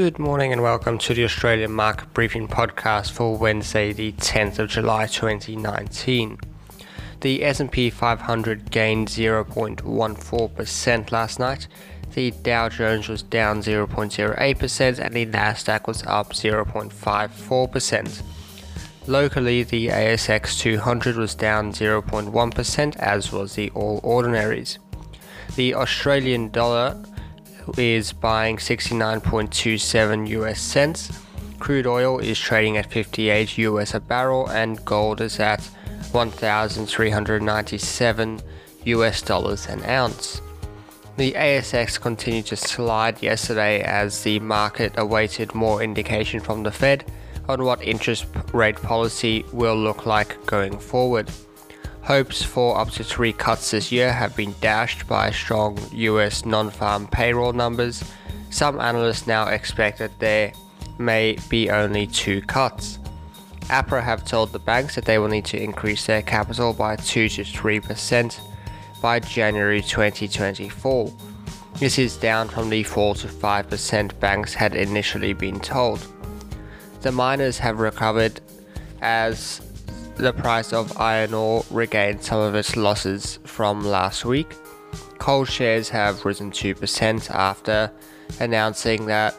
Good morning and welcome to the Australian Market Briefing Podcast for Wednesday the 10th of July 2019. The S&P 500 gained 0.14% last night, the Dow Jones was down 0.08% and the Nasdaq was up 0.54%. Locally, the ASX 200 was down 0.1% as was the All Ordinaries. The Australian dollar is buying 69.27 US cents, crude oil is trading at 58 US a barrel, and gold is at 1,397 US dollars an ounce. The ASX continued to slide yesterday as the market awaited more indication from the Fed on what interest rate policy will look like going forward. Hopes for up to 3 cuts this year have been dashed by strong US non-farm payroll numbers. Some analysts now expect that there may be only 2 cuts. APRA have told the banks that they will need to increase their capital by 2 to 3% by January 2024. This is down from the 4 to 5% banks had initially been told. The miners have recovered as the price of iron ore regained some of its losses from last week. Coal shares have risen 2% after announcing that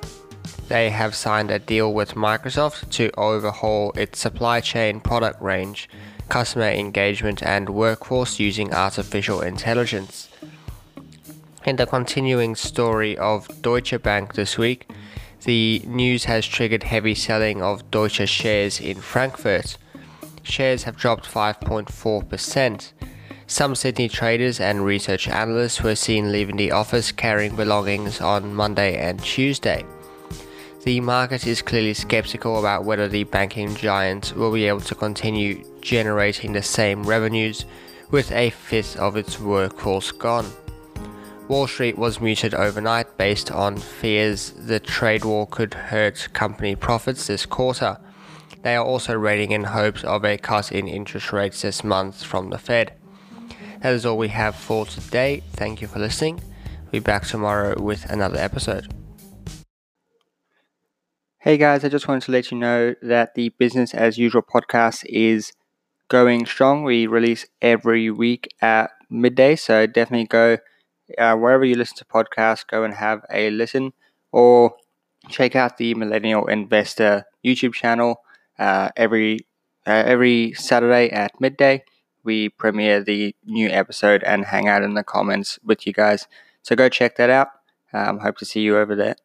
they have signed a deal with Microsoft to overhaul its supply chain, product range, customer engagement and workforce using artificial intelligence. In the continuing story of Deutsche Bank this week, the news has triggered heavy selling of Deutsche shares in Frankfurt. Shares have dropped 5.4%. Some Sydney traders and research analysts were seen leaving the office carrying belongings on Monday and Tuesday. The market is clearly skeptical about whether the banking giant will be able to continue generating the same revenues with a fifth of its workforce gone. Wall Street was muted overnight based on fears the trade war could hurt company profits this quarter. They are also rating in hopes of a cut in interest rates this month from the Fed. That is all we have for today. Thank you for listening. We'll be back tomorrow with another episode. Hey guys, I just wanted to let you know that the Business as Usual podcast is going strong. We release every week at midday, so definitely go wherever you listen to podcasts, go and have a listen, or check out the Millennial Investor YouTube channel. Every Saturday at midday, we premiere the new episode and hang out in the comments with you guys. So go check that out. Hope to see you over there.